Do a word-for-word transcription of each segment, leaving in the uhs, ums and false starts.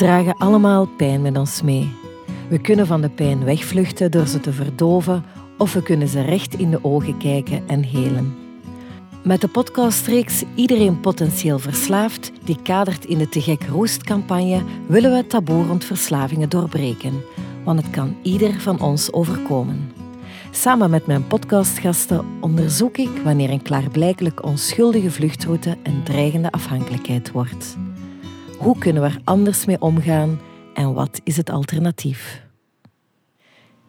dragen allemaal pijn met ons mee. We kunnen van de pijn wegvluchten door ze te verdoven of we kunnen ze recht in de ogen kijken en helen. Met de podcastreeks Iedereen potentieel verslaafd, die kadert in de Te Gek Roest-campagne, willen we het taboe rond verslavingen doorbreken. Want het kan ieder van ons overkomen. Samen met mijn podcastgasten onderzoek ik wanneer een klaarblijkelijk onschuldige vluchtroute een dreigende afhankelijkheid wordt. Hoe kunnen we er anders mee omgaan en wat is het alternatief?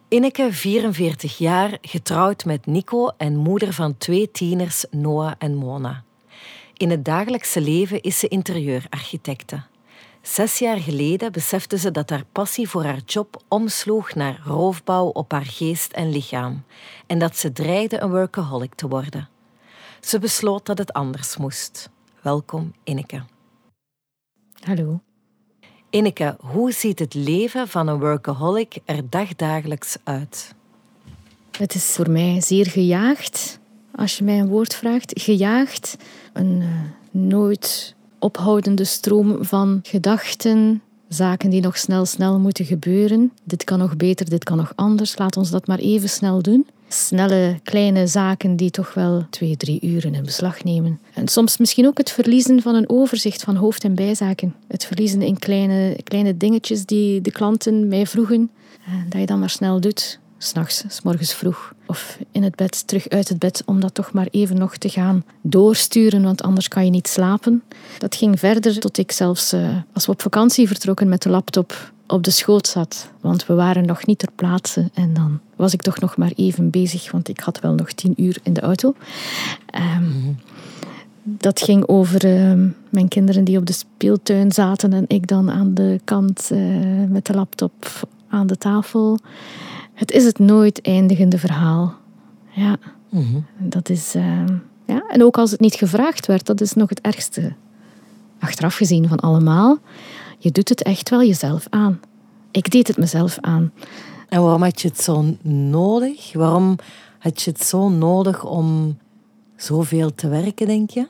Inneke, vierenveertig jaar, getrouwd met Nico en moeder van twee tieners, Noah en Mona. In het dagelijkse leven is ze interieurarchitecte. Zes jaar geleden besefte ze dat haar passie voor haar job omsloeg naar roofbouw op haar geest en lichaam en dat ze dreigde een workaholic te worden. Ze besloot dat het anders moest. Welkom, Inneke. Hallo. Inneke, hoe ziet het leven van een workaholic er dagdagelijks uit? Het is voor mij zeer gejaagd, als je mij een woord vraagt. Gejaagd, een uh, nooit ophoudende stroom van gedachten, zaken die nog snel, snel moeten gebeuren. Dit kan nog beter, dit kan nog anders. Laat ons dat maar even snel doen. Snelle, kleine zaken die toch wel twee, drie uren in beslag nemen. En soms misschien ook het verliezen van een overzicht van hoofd- en bijzaken. Het verliezen in kleine, kleine dingetjes die de klanten mij vroegen. En dat je dan maar snel doet. 's Nachts, 's morgens vroeg. Of in het bed, terug uit het bed, om dat toch maar even nog te gaan doorsturen, want anders kan je niet slapen. Dat ging verder tot ik zelfs, uh, als we op vakantie vertrokken met de laptop, op de schoot zat. Want we waren nog niet ter plaatse en dan was ik toch nog maar even bezig, want ik had wel nog tien uur in de auto. Um, mm-hmm. Dat ging over uh, mijn kinderen die op de speeltuin zaten en ik dan aan de kant uh, met de laptop aan de tafel. Het is het nooit eindigende verhaal. Ja, mm-hmm. dat is... Uh, ja. En ook als het niet gevraagd werd, dat is nog het ergste. Achteraf gezien van allemaal, je doet het echt wel jezelf aan. Ik deed het mezelf aan. En waarom had je het zo nodig? Waarom had je het zo nodig om zoveel te werken, denk je?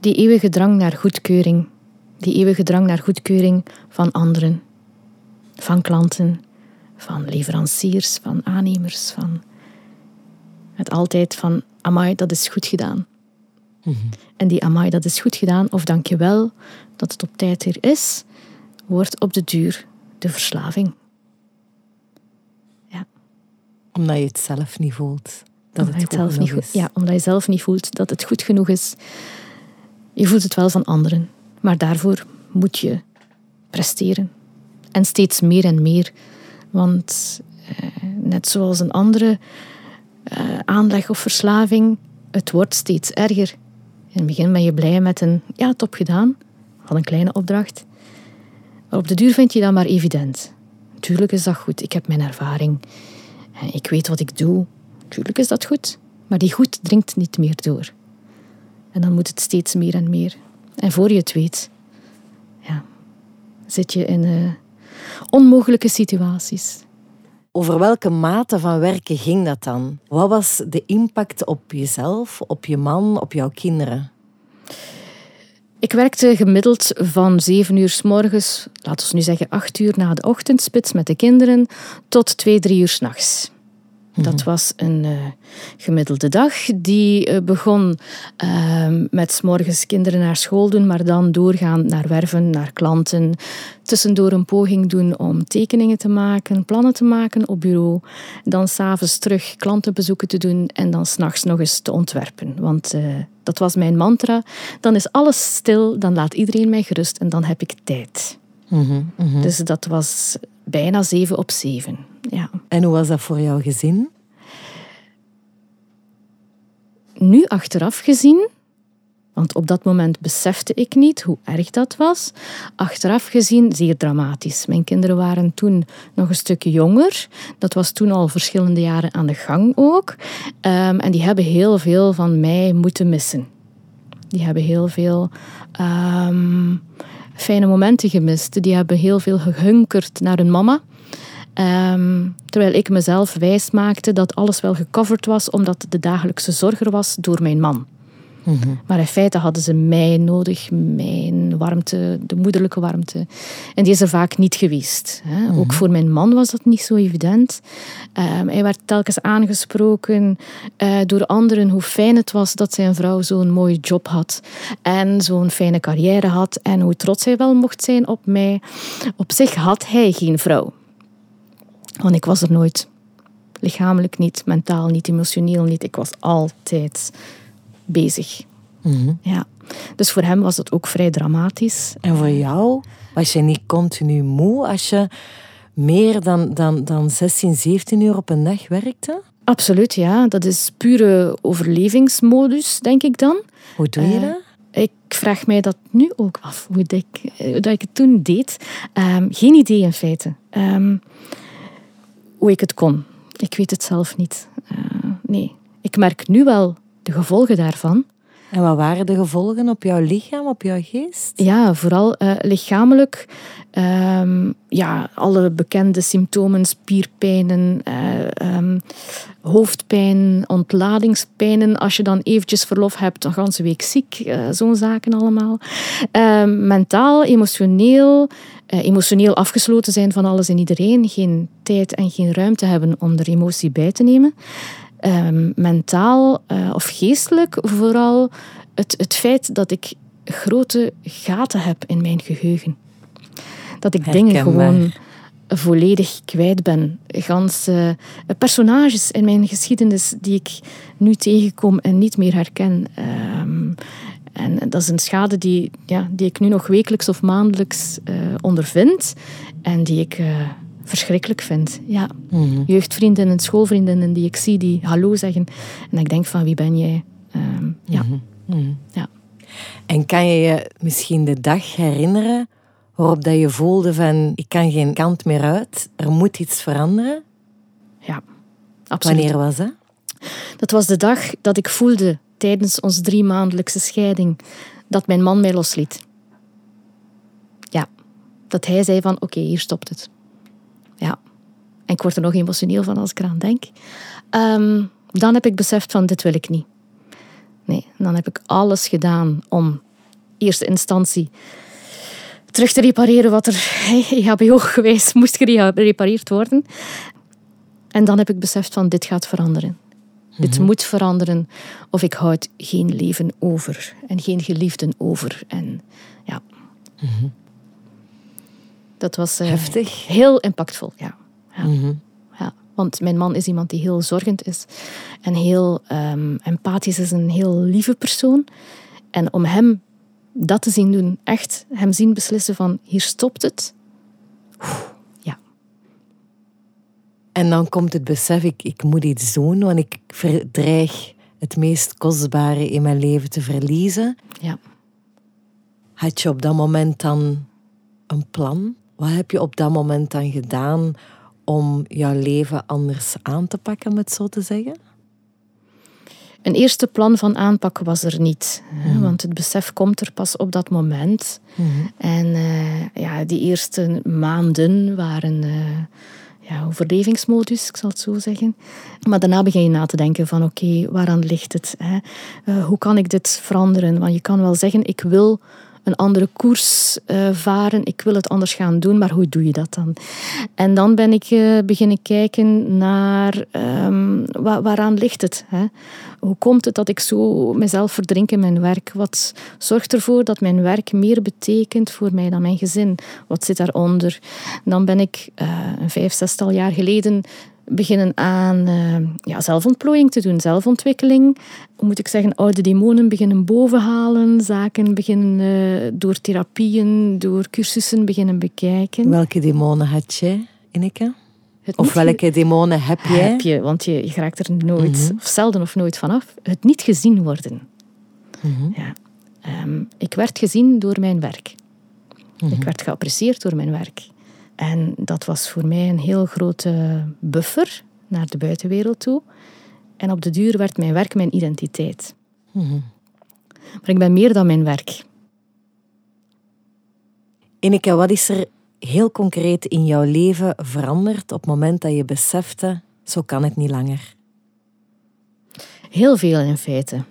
Die eeuwige drang naar goedkeuring. Die eeuwige drang naar goedkeuring van anderen. Van klanten. Van leveranciers, van aannemers, van het altijd van amai, dat is goed gedaan. Mm-hmm. En die amai, dat is goed gedaan, of dankjewel dat het op tijd hier is, wordt op de duur de verslaving. Ja. Omdat je het zelf niet voelt. Dat omdat het, het goed zelf niet goed is. Ja, omdat je zelf niet voelt dat het goed genoeg is. Je voelt het wel van anderen, maar daarvoor moet je presteren. En steeds meer en meer. Want eh, net zoals een andere eh, aanleg of verslaving, het wordt steeds erger. In het begin ben je blij met een, ja, top gedaan, had een kleine opdracht. Maar op de duur vind je dat maar evident. Tuurlijk is dat goed, ik heb mijn ervaring. En ik weet wat ik doe. Tuurlijk is dat goed, maar die goed dringt niet meer door. En dan moet het steeds meer en meer. En voor je het weet, ja, zit je in... Uh, onmogelijke situaties. Over welke mate van werken ging dat dan? Wat was de impact op jezelf, op je man, op jouw kinderen? Ik werkte gemiddeld van zeven uur 's morgens, laten we nu zeggen acht uur na de ochtendspits met de kinderen, tot twee, drie uur 's nachts. Dat was een uh, gemiddelde dag die uh, begon uh, met 's morgens kinderen naar school doen, maar dan doorgaan naar werven, naar klanten. Tussendoor een poging doen om tekeningen te maken, plannen te maken op bureau. Dan 's avonds terug klantenbezoeken te doen en dan 's nachts nog eens te ontwerpen. Want uh, dat was mijn mantra. Dan is alles stil, dan laat iedereen mij gerust en dan heb ik tijd. Mm-hmm, mm-hmm. Dus dat was bijna zeven op zeven. Ja. En hoe was dat voor jouw gezin? Nu achteraf gezien, want op dat moment besefte ik niet hoe erg dat was, achteraf gezien zeer dramatisch. Mijn kinderen waren toen nog een stuk jonger. Dat was toen al verschillende jaren aan de gang ook. Um, en die hebben heel veel van mij moeten missen. Die hebben heel veel... Um, fijne momenten gemist. Die hebben heel veel gehunkerd naar hun mama. Um, terwijl ik mezelf wijs maakte dat alles wel gecoverd was, omdat de dagelijkse zorger was door mijn man. Mm-hmm. Maar in feite hadden ze mij nodig, mijn warmte, de moederlijke warmte. En die is er vaak niet geweest. Hè. Mm-hmm. Ook voor mijn man was dat niet zo evident. Um, hij werd telkens aangesproken uh, door anderen hoe fijn het was dat zijn vrouw zo'n mooie job had. En zo'n fijne carrière had. En hoe trots hij wel mocht zijn op mij. Op zich had hij geen vrouw. Want ik was er nooit. Lichamelijk niet, mentaal niet, emotioneel niet. Ik was altijd bezig. Mm-hmm. Ja. Dus voor hem was het ook vrij dramatisch. En voor jou? Was je niet continu moe als je meer dan, dan, dan zestien, zeventien uur op een dag werkte? Absoluut, ja. Dat is pure overlevingsmodus, denk ik dan. Hoe doe je dat? Uh, Ik vraag mij dat nu ook af, hoe dat ik, dat ik het toen deed. Um, geen idee in feite. Um, hoe ik het kon. Ik weet het zelf niet. Uh, nee. Ik merk nu wel de gevolgen daarvan. En wat waren de gevolgen op jouw lichaam, op jouw geest? Ja, vooral uh, lichamelijk. Um, ja, alle bekende symptomen, spierpijnen, uh, um, hoofdpijn, ontladingspijnen. Als je dan eventjes verlof hebt, dan gaan ze een week ziek. Uh, zo'n zaken allemaal. Um, mentaal, emotioneel. Uh, emotioneel afgesloten zijn van alles en iedereen. Geen tijd en geen ruimte hebben om er emotie bij te nemen. Um, mentaal uh, of geestelijk vooral het, het feit dat ik grote gaten heb in mijn geheugen. Dat ik Herkenbaar. dingen gewoon volledig kwijt ben. Gans uh, personages in mijn geschiedenis die ik nu tegenkom en niet meer herken. Um, en dat is een schade die, ja, die ik nu nog wekelijks of maandelijks uh, ondervind en die ik... Uh, verschrikkelijk vind. Ja. Mm-hmm. Jeugdvrienden en schoolvriendinnen die ik zie, die hallo zeggen. En ik denk van, wie ben jij? Um, ja. Mm-hmm. Ja. En kan je je misschien de dag herinneren waarop dat je voelde van, ik kan geen kant meer uit, er moet iets veranderen? Ja, absoluut. Wanneer was dat? Dat was de dag dat ik voelde, tijdens onze drie maandelijkse scheiding, dat mijn man mij losliet. Ja. Dat hij zei van, oké, okay, hier stopt het. Ja, en ik word er nog emotioneel van als ik eraan denk. Um, dan heb ik beseft van, dit wil ik niet. Nee, dan heb ik alles gedaan om eerste instantie terug te repareren wat er E H B O geweest moest gerepareerd worden. En dan heb ik beseft van, dit gaat veranderen. Mm-hmm. Dit moet veranderen, of ik houd geen leven over en geen geliefden over. En ja... Mm-hmm. Dat was uh, heftig, heel impactvol, ja. Ja. Mm-hmm. Ja. Want mijn man is iemand die heel zorgend is en heel um, empathisch is, een heel lieve persoon. En om hem dat te zien doen, echt hem zien beslissen van hier stopt het. Oef, ja. En dan komt het besef, ik, ik moet iets doen, want ik dreig het meest kostbare in mijn leven te verliezen. Ja. Had je op dat moment dan een plan? Wat heb je op dat moment dan gedaan om jouw leven anders aan te pakken, om het zo te zeggen? Een eerste plan van aanpak was er niet. Hè, mm. Want het besef komt er pas op dat moment. Mm. En uh, ja, die eerste maanden waren uh, ja, overlevingsmodus, ik zal het zo zeggen. Maar daarna begin je na te denken van oké, okay, waaraan ligt het? Hè? Uh, hoe kan ik dit veranderen? Want je kan wel zeggen, ik wil... een andere koers uh, varen. Ik wil het anders gaan doen, maar hoe doe je dat dan? En dan ben ik uh, beginnen kijken naar um, wa- waaraan ligt het? Hè? Hoe komt het dat ik zo mezelf verdrink in mijn werk? Wat zorgt ervoor dat mijn werk meer betekent voor mij dan mijn gezin? Wat zit daaronder? Dan ben ik uh, een vijf, zestal jaar geleden... beginnen aan uh, ja, zelfontplooiing te doen, zelfontwikkeling. Hoe moet ik zeggen, oude demonen beginnen bovenhalen, zaken beginnen uh, door therapieën, door cursussen beginnen bekijken. Welke demonen had je, Ineke? Het of welke ge- demonen heb je? Heb je, want je, je raakt er nooit, mm-hmm. of zelden of nooit vanaf. Het niet gezien worden. Mm-hmm. Ja. Um, ik werd gezien door mijn werk. Mm-hmm. Ik werd geapprecieerd door mijn werk. En dat was voor mij een heel grote buffer naar de buitenwereld toe. En op de duur werd mijn werk mijn identiteit. Mm-hmm. Maar ik ben meer dan mijn werk. Ineke, wat is er heel concreet in jouw leven veranderd op het moment dat je besefte, zo kan het niet langer? Heel veel in feite.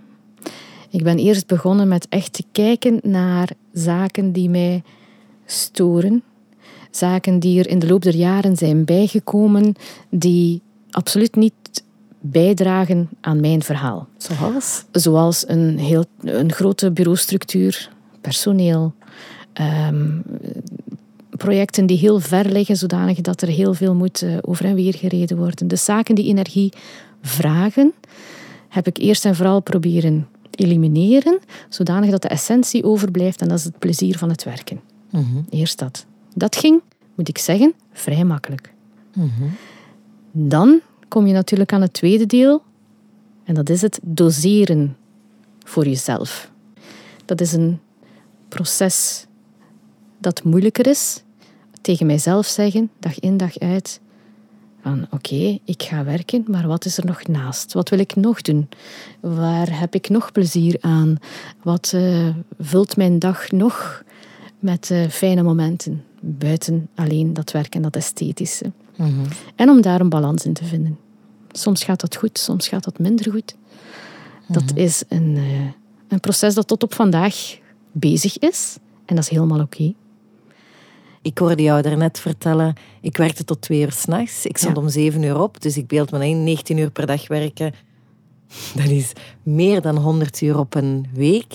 Ik ben eerst begonnen met echt te kijken naar zaken die mij storen. Zaken die er in de loop der jaren zijn bijgekomen, die absoluut niet bijdragen aan mijn verhaal. Zoals? Zoals een, heel, een grote bureaustructuur, personeel, um, projecten die heel ver liggen, zodanig dat er heel veel moet over en weer gereden worden. Dus zaken die energie vragen, heb ik eerst en vooral proberen elimineren, zodanig dat de essentie overblijft en dat is het plezier van het werken. Mm-hmm. Eerst dat. Dat ging, moet ik zeggen, vrij makkelijk. Mm-hmm. Dan kom je natuurlijk aan het tweede deel en dat is het doseren voor jezelf. Dat is een proces dat moeilijker is. Tegen mijzelf zeggen, dag in dag uit, van oké, ik ga werken, maar wat is er nog naast? Wat wil ik nog doen? Waar heb ik nog plezier aan? Wat uh, vult mijn dag nog met uh, fijne momenten? Buiten alleen dat werk en dat esthetische. Mm-hmm. En om daar een balans in te vinden. Soms gaat dat goed, soms gaat dat minder goed. Mm-hmm. Dat is een, uh, een proces dat tot op vandaag bezig is. En dat is helemaal oké. Ik hoorde jou daarnet vertellen, ik werkte tot twee uur 's nachts. Ik stond ja. om zeven uur op, dus ik beeld me in negentien uur per dag werken. Dat is meer dan honderd uur op een week.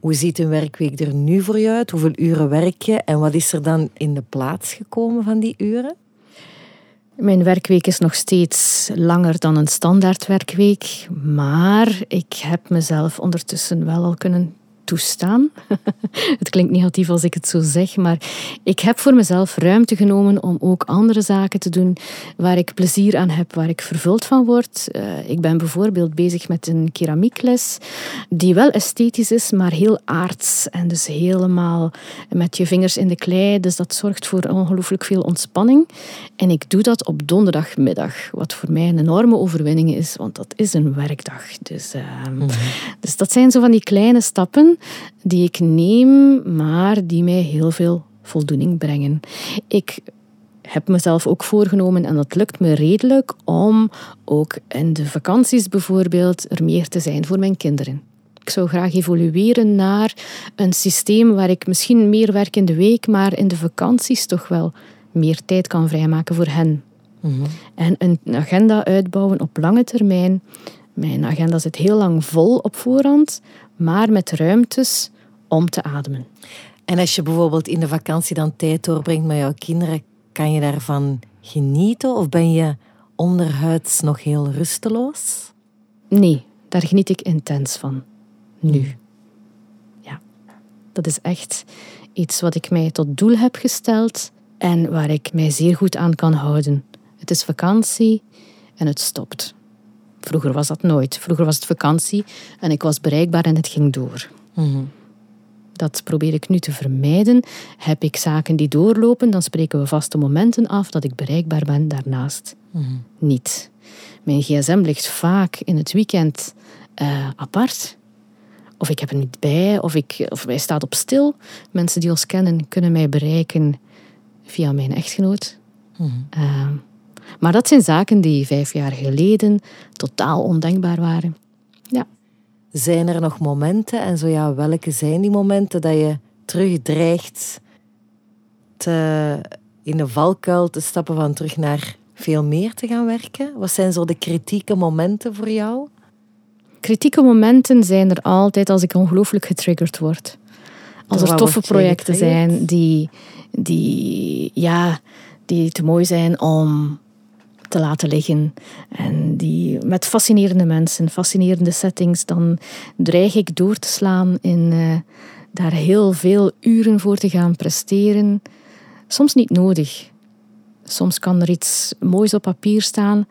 Hoe ziet een werkweek er nu voor je uit? Hoeveel uren werk je? En wat is er dan in de plaats gekomen van die uren? Mijn werkweek is nog steeds langer dan een standaard werkweek. Maar ik heb mezelf ondertussen wel al kunnen toestaan. Het klinkt negatief als ik het zo zeg, maar ik heb voor mezelf ruimte genomen om ook andere zaken te doen waar ik plezier aan heb, waar ik vervuld van word. Uh, ik ben bijvoorbeeld bezig met een keramiekles die wel esthetisch is, maar heel aards en dus helemaal met je vingers in de klei. Dus dat zorgt voor ongelooflijk veel ontspanning. En ik doe dat op donderdagmiddag, wat voor mij een enorme overwinning is, want dat is een werkdag. Dus, uh, mm-hmm. dus dat zijn zo van die kleine stappen die ik neem, maar die mij heel veel voldoening brengen. Ik heb mezelf ook voorgenomen, en dat lukt me redelijk, om ook in de vakanties bijvoorbeeld er meer te zijn voor mijn kinderen. Ik zou graag evolueren naar een systeem waar ik misschien meer werk in de week, maar in de vakanties toch wel meer tijd kan vrijmaken voor hen. Mm-hmm. En een agenda uitbouwen op lange termijn. Mijn agenda zit heel lang vol op voorhand, maar met ruimtes om te ademen. En als je bijvoorbeeld in de vakantie dan tijd doorbrengt met jouw kinderen, kan je daarvan genieten? Of ben je onderhuids nog heel rusteloos? Nee, daar geniet ik intens van. Nu. Ja. Dat is echt iets wat ik mij tot doel heb gesteld en waar ik mij zeer goed aan kan houden. Het is vakantie en het stopt. Vroeger was dat nooit. Vroeger was het vakantie en ik was bereikbaar en het ging door. Mm-hmm. Dat probeer ik nu te vermijden. Heb ik zaken die doorlopen, dan spreken we vaste momenten af dat ik bereikbaar ben. Daarnaast mm-hmm. niet. Mijn gsm ligt vaak in het weekend uh, apart. Of ik heb er niet bij, of, ik, of hij staat op stil. Mensen die ons kennen kunnen mij bereiken via mijn echtgenoot. Mm-hmm. Uh, Maar dat zijn zaken die vijf jaar geleden totaal ondenkbaar waren. Ja. Zijn er nog momenten, en zo ja, welke zijn die momenten, dat je terug dreigt te, in de valkuil te stappen van terug naar veel meer te gaan werken? Wat zijn zo de kritieke momenten voor jou? Kritieke momenten zijn er altijd als ik ongelooflijk getriggerd word. Als er toffe projecten zijn die, die, ja, die te mooi zijn om te laten liggen. En die met fascinerende mensen, fascinerende settings, dan dreig ik door te slaan in uh, daar heel veel uren voor te gaan presteren. Soms niet nodig. Soms kan er iets moois op papier staan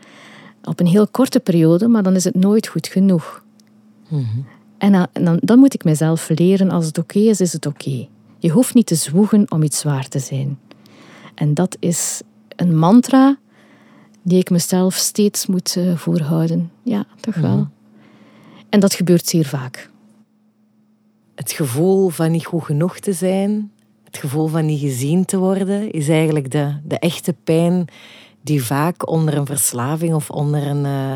op een heel korte periode, maar dan is het nooit goed genoeg. Mm-hmm. En dan, dan, dan moet ik mezelf leren, als het oké is, is het oké. Je hoeft niet te zwoegen om iets waar te zijn. En dat is een mantra die ik mezelf steeds moet uh, voorhouden. Ja, toch wel. Mm. En dat gebeurt zeer vaak. Het gevoel van niet goed genoeg te zijn, het gevoel van niet gezien te worden, is eigenlijk de, de echte pijn die vaak onder een verslaving of onder een uh,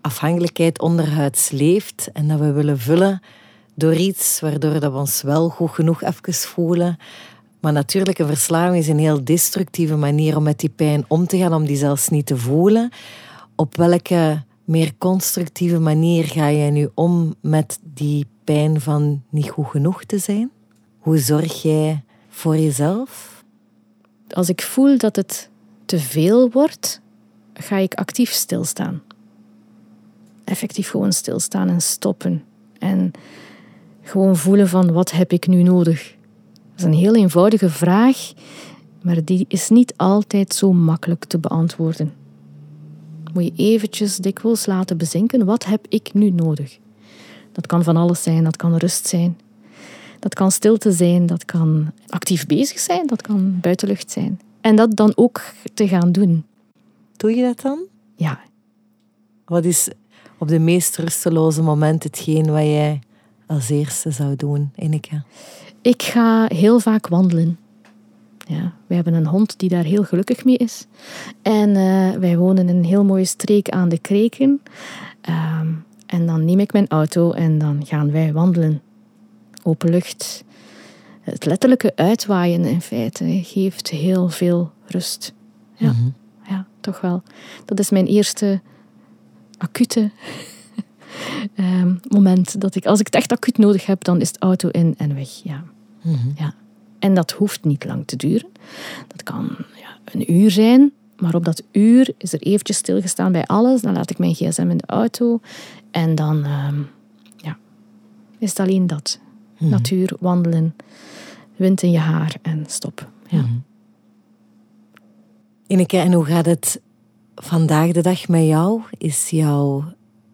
afhankelijkheid onderhuids leeft en dat we willen vullen door iets waardoor dat we ons wel goed genoeg even voelen. Maar natuurlijk, een verslaving is een heel destructieve manier om met die pijn om te gaan, om die zelfs niet te voelen. Op welke meer constructieve manier ga jij nu om met die pijn van niet goed genoeg te zijn? Hoe zorg jij voor jezelf? Als ik voel dat het te veel wordt, ga ik actief stilstaan. Effectief gewoon stilstaan en stoppen. En gewoon voelen van, wat heb ik nu nodig? Dat is een heel eenvoudige vraag, maar die is niet altijd zo makkelijk te beantwoorden. Moet je eventjes dikwijls laten bezinken, wat heb ik nu nodig? Dat kan van alles zijn, dat kan rust zijn. Dat kan stilte zijn, dat kan actief bezig zijn, dat kan buitenlucht zijn. En dat dan ook te gaan doen. Doe je dat dan? Ja. Wat is op de meest rusteloze moment hetgeen wat jij als eerste zou doen, Ineke? Ik ga heel vaak wandelen. Ja, we hebben een hond die daar heel gelukkig mee is. En uh, wij wonen in een heel mooie streek aan de Kreken. Uh, en dan neem ik mijn auto en dan gaan wij wandelen. Open lucht. Het letterlijke uitwaaien in feite geeft heel veel rust. Ja, mm-hmm. Ja, toch wel. Dat is mijn eerste acute um, moment. Dat ik, als ik het echt acuut nodig heb, dan is het auto in en weg. Ja. Mm-hmm. Ja. En dat hoeft niet lang te duren. Dat kan ja, een uur zijn. Maar op dat uur is er eventjes stilgestaan bij alles. Dan laat ik mijn gsm in de auto. En dan um, ja, is het alleen dat. Mm-hmm. Natuur, wandelen, wind in je haar en stop. Ja. Mm-hmm. Ineke, en hoe gaat het vandaag de dag met jou? Is jouw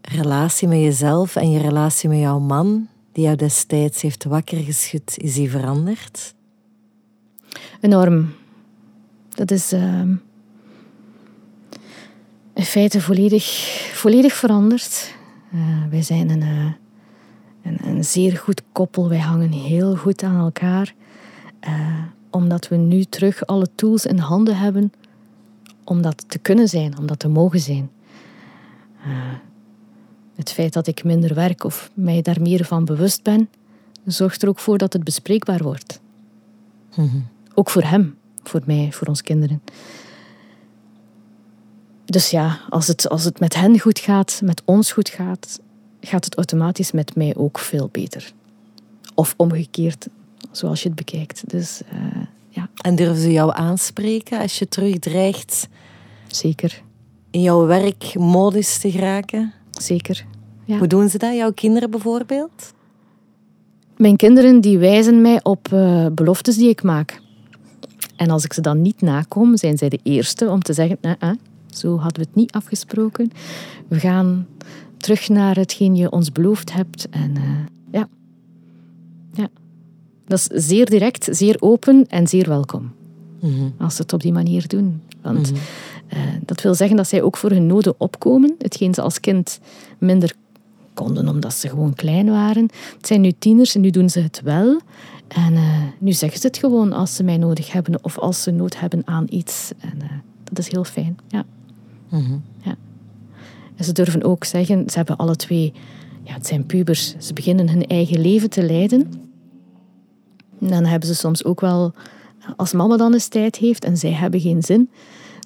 relatie met jezelf en je relatie met jouw man, die jou destijds heeft wakker geschud, is die veranderd? Enorm. Dat is uh, in feite volledig, volledig veranderd. Uh, wij zijn een... Uh, Een, een zeer goed koppel. Wij hangen heel goed aan elkaar. Uh, omdat we nu terug alle tools in handen hebben om dat te kunnen zijn, om dat te mogen zijn. Uh, het feit dat ik minder werk of mij daar meer van bewust ben, zorgt er ook voor dat het bespreekbaar wordt. Mm-hmm. Ook voor hem, voor mij, voor onze kinderen. Dus ja, als het, als het met hen goed gaat, met ons goed gaat, gaat het automatisch met mij ook veel beter. Of omgekeerd, zoals je het bekijkt. Dus, uh, ja. En durven ze jou aanspreken als je terug dreigt... Zeker. ...in jouw werkmodus te geraken? Zeker, ja. Hoe doen ze dat, jouw kinderen bijvoorbeeld? Mijn kinderen die wijzen mij op uh, beloftes die ik maak. En als ik ze dan niet nakom, zijn zij de eerste om te zeggen... Uh-uh, zo hadden we het niet afgesproken. We gaan... terug naar hetgeen je ons beloofd hebt. En uh, ja. ja. Dat is zeer direct, zeer open en zeer welkom. Mm-hmm. Als ze het op die manier doen. Want mm-hmm. uh, dat wil zeggen dat zij ook voor hun noden opkomen. Hetgeen ze als kind minder konden, omdat ze gewoon klein waren. Het zijn nu tieners en nu doen ze het wel. En uh, nu zeggen ze het gewoon als ze mij nodig hebben of als ze nood hebben aan iets. En uh, dat is heel fijn. Ja. Mm-hmm. Ja. En ze durven ook zeggen, ze hebben alle twee... Ja, het zijn pubers. Ze beginnen hun eigen leven te leiden. En dan hebben ze soms ook wel... Als mama dan eens tijd heeft en zij hebben geen zin...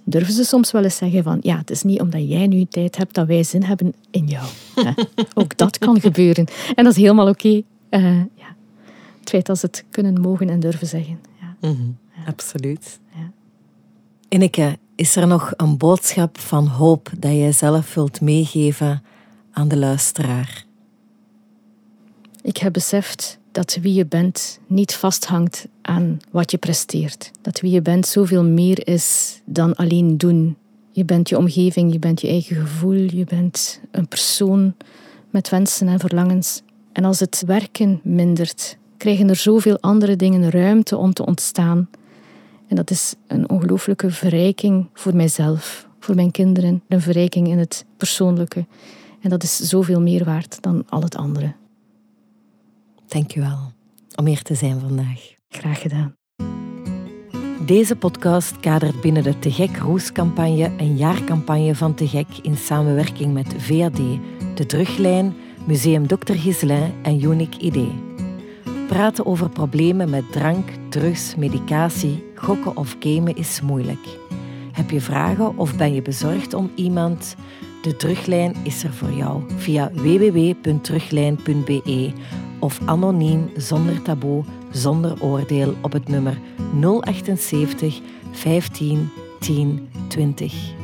Durven ze soms wel eens zeggen van... Ja, het is niet omdat jij nu tijd hebt dat wij zin hebben in jou. Ja, ook dat kan gebeuren. En dat is helemaal oké. Okay. Uh, ja. Het feit dat ze het kunnen, mogen en durven zeggen. Ja. Mm-hmm, ja. Absoluut. Ja. Ineke... Is er nog een boodschap van hoop dat jij zelf wilt meegeven aan de luisteraar? Ik heb beseft dat wie je bent niet vasthangt aan wat je presteert. Dat wie je bent zoveel meer is dan alleen doen. Je bent je omgeving, je bent je eigen gevoel, je bent een persoon met wensen en verlangens. En als het werken mindert, krijgen er zoveel andere dingen ruimte om te ontstaan. En dat is een ongelooflijke verrijking voor mijzelf, voor mijn kinderen. Een verrijking in het persoonlijke. En dat is zoveel meer waard dan al het andere. Dank je wel om hier te zijn vandaag. Graag gedaan. Deze podcast kadert binnen de Te Gek Roest-campagne een jaarcampagne van Te Gek in samenwerking met V A D, De Druglijn, Museum dokter Ghislain en Unique I D. Praten over problemen met drank, drugs, medicatie, gokken of gamen is moeilijk. Heb je vragen of ben je bezorgd om iemand? De Druglijn is er voor jou via w w w punt druglijn punt b e of anoniem, zonder taboe, zonder oordeel op het nummer nul zeven acht vijftien tien twintig.